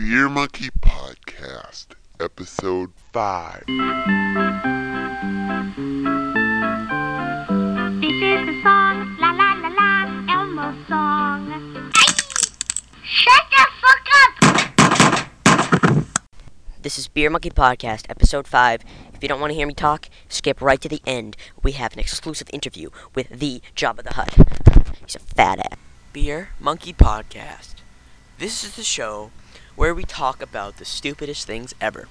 Beer Monkey Podcast, Episode 5. This is the song, la la la la, Elmo's song. Shut the fuck up! This is Beer Monkey Podcast, Episode 5. If you don't want to hear me talk, skip right to the end. We have an exclusive interview with the Jabba the Hutt. He's a fat ass. Beer Monkey Podcast. This is the show where we talk about the stupidest things ever.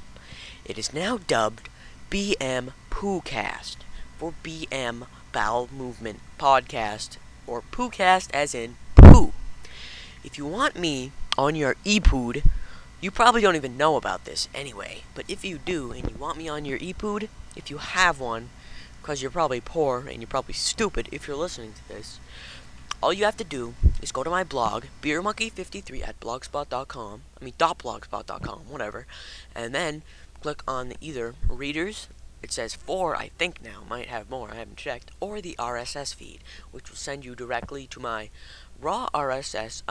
It is now dubbed BM Poocast, or BM Bowel Movement Podcast, or Poocast as in poo. If you want me on your e-pood, you probably don't even know about this anyway, but if you do and you want me on your e-pood, if you have one, because you're probably poor and you're probably stupid if you're listening to this, all you have to do is go to my blog, BeerMonkey53 at blogspot.com, .blogspot.com, whatever, and then click on either Readers, it says 4, I think now, might have more, I haven't checked, or the RSS feed, which will send you directly to my raw RSS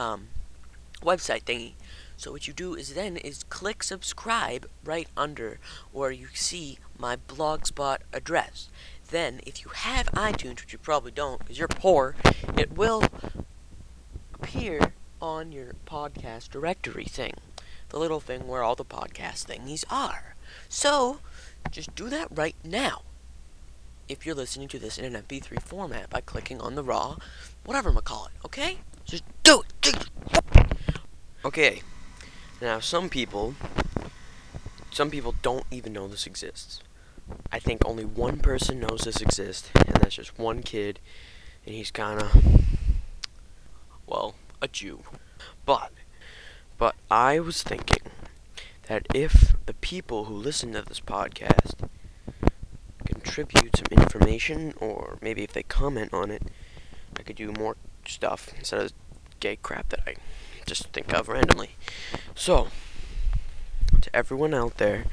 website thingy. So what you do is then is click subscribe right under where you see my Blogspot address. Then if you have iTunes, which you probably don't because you're poor, it will appear on your podcast directory thing. The little thing where all the podcast thingies are. So just do that right now. If you're listening to this in an MP3 format by clicking on the raw, whatever I'm gonna call it, okay? Just do it. Okay. Now, some people don't even know this exists. I think only one person knows this exists, and that's just one kid, and he's kinda, well, a Jew. But I was thinking that if the people who listen to this podcast contribute some information, or maybe if they comment on it, I could do more stuff instead of gay crap that I just think of randomly. So, to everyone out there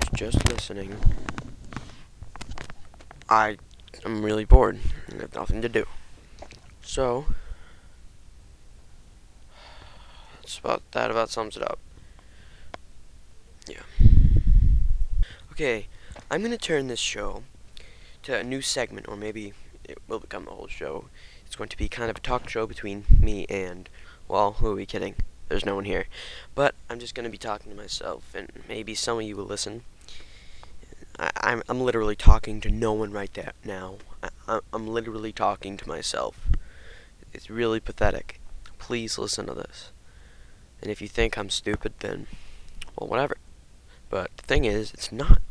who's just listening, I am really bored and have nothing to do. So, that about sums it up. Yeah. Okay, I'm going to turn this show to a new segment, or maybe it will become the whole show. It's going to be kind of a talk show between me and... well, who are we kidding? There's no one here. But I'm just going to be talking to myself, and maybe some of you will listen. I'm literally talking to no one right there now. I'm literally talking to myself. It's really pathetic. Please listen to this. And if you think I'm stupid, then, well, whatever. But the thing is, it's not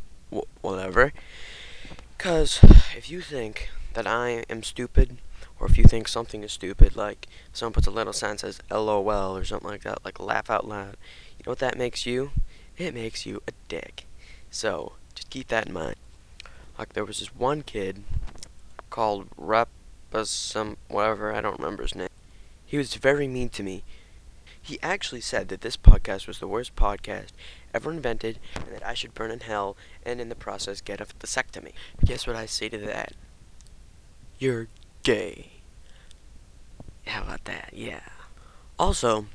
whatever. Because if you think that I am stupid, or if you think something is stupid, like someone puts a little sign that says LOL or something like that, like laugh out loud, you know what that makes you? It makes you a dick. So, just keep that in mind. Like, there was this one kid called Rappusum, whatever, I don't remember his name. He was very mean to me. He actually said that this podcast was the worst podcast ever invented, and that I should burn in hell, and in the process get a vasectomy. Guess what I say to that? You're gay. How about that? Yeah. Also,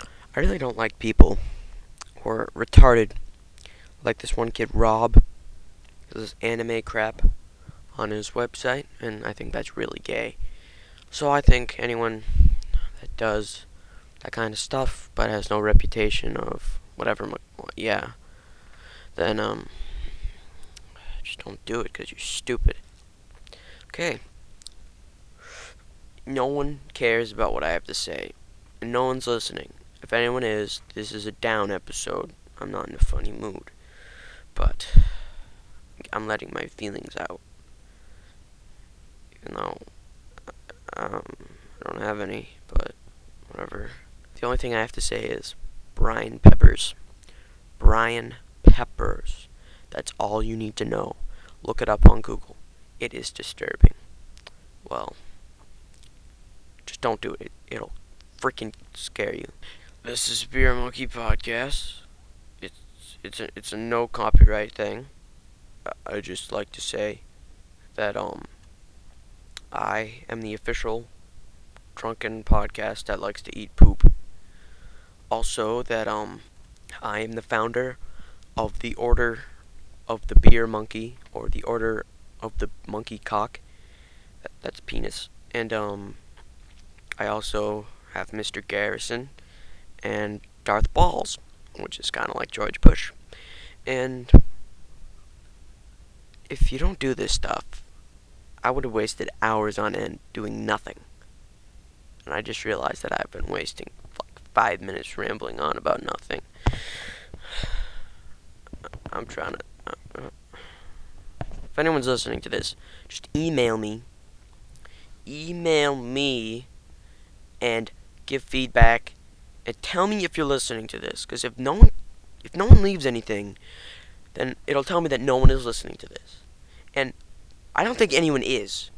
I really don't like people who are retarded, like this one kid Rob, this anime crap on his website, and I think that's really gay. So I think anyone that does that kind of stuff but has no reputation of whatever, yeah, then just don't do it because you're stupid. Okay. No one cares about what I have to say, and no one's listening. If anyone is, this is a down episode. I'm not in a funny mood, but I'm letting my feelings out, even though I don't have any, but whatever. The only thing I have to say is Brian Peppers. Brian Peppers. That's all you need to know. Look it up on Google. It is disturbing. Well... just don't do it. It'll freaking scare you. This is Beer Monkey Podcast. It's a no copyright thing. I just like to say that I am the official drunken podcast that likes to eat poop. Also that I am the founder of the Order of the Beer Monkey, or the Order of the Monkey Cock. That's penis. And I also have Mr. Garrison and Darth Balls, which is kind of like George Bush. And if you don't do this stuff, I would have wasted hours on end doing nothing. And I just realized that I've been wasting like 5 minutes rambling on about nothing. I'm trying to... If anyone's listening to this, just email me. Email me and give feedback and tell me if you're listening to this. Because if no one leaves anything, then it'll tell me that no one is listening to this. And I don't think anyone is.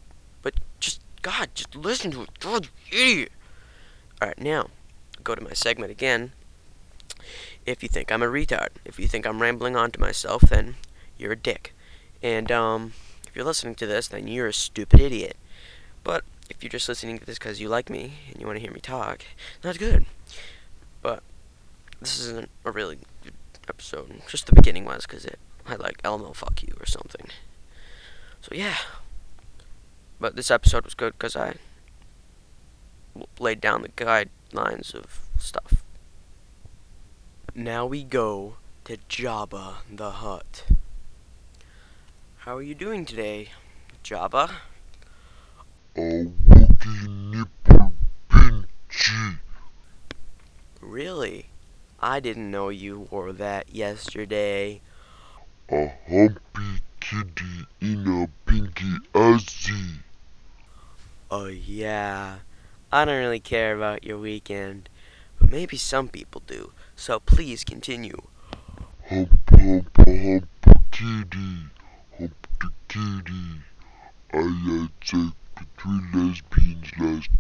But just, God, just listen to it. God, you idiot. Alright, now, go to my segment again. If you think I'm a retard, if you think I'm rambling on to myself, then you're a dick. And, if you're listening to this, then you're a stupid idiot. But if you're just listening to this because you like me and you want to hear me talk, that's good. But this isn't a really good episode. Just the beginning was because it had like LML fuck you or something. So yeah. But this episode was good because I laid down the guidelines of stuff. Now we go to Jabba the Hutt. How are you doing today, Jabba? A Wookiee nipple pinchy. Really? I didn't know you wore that yesterday. A humpy kitty in a pinky assy. Oh yeah, I don't really care about your weekend, but maybe some people do, so please continue. Hump, hump, hump, kitty, hump the kitty. I had sex between lesbians last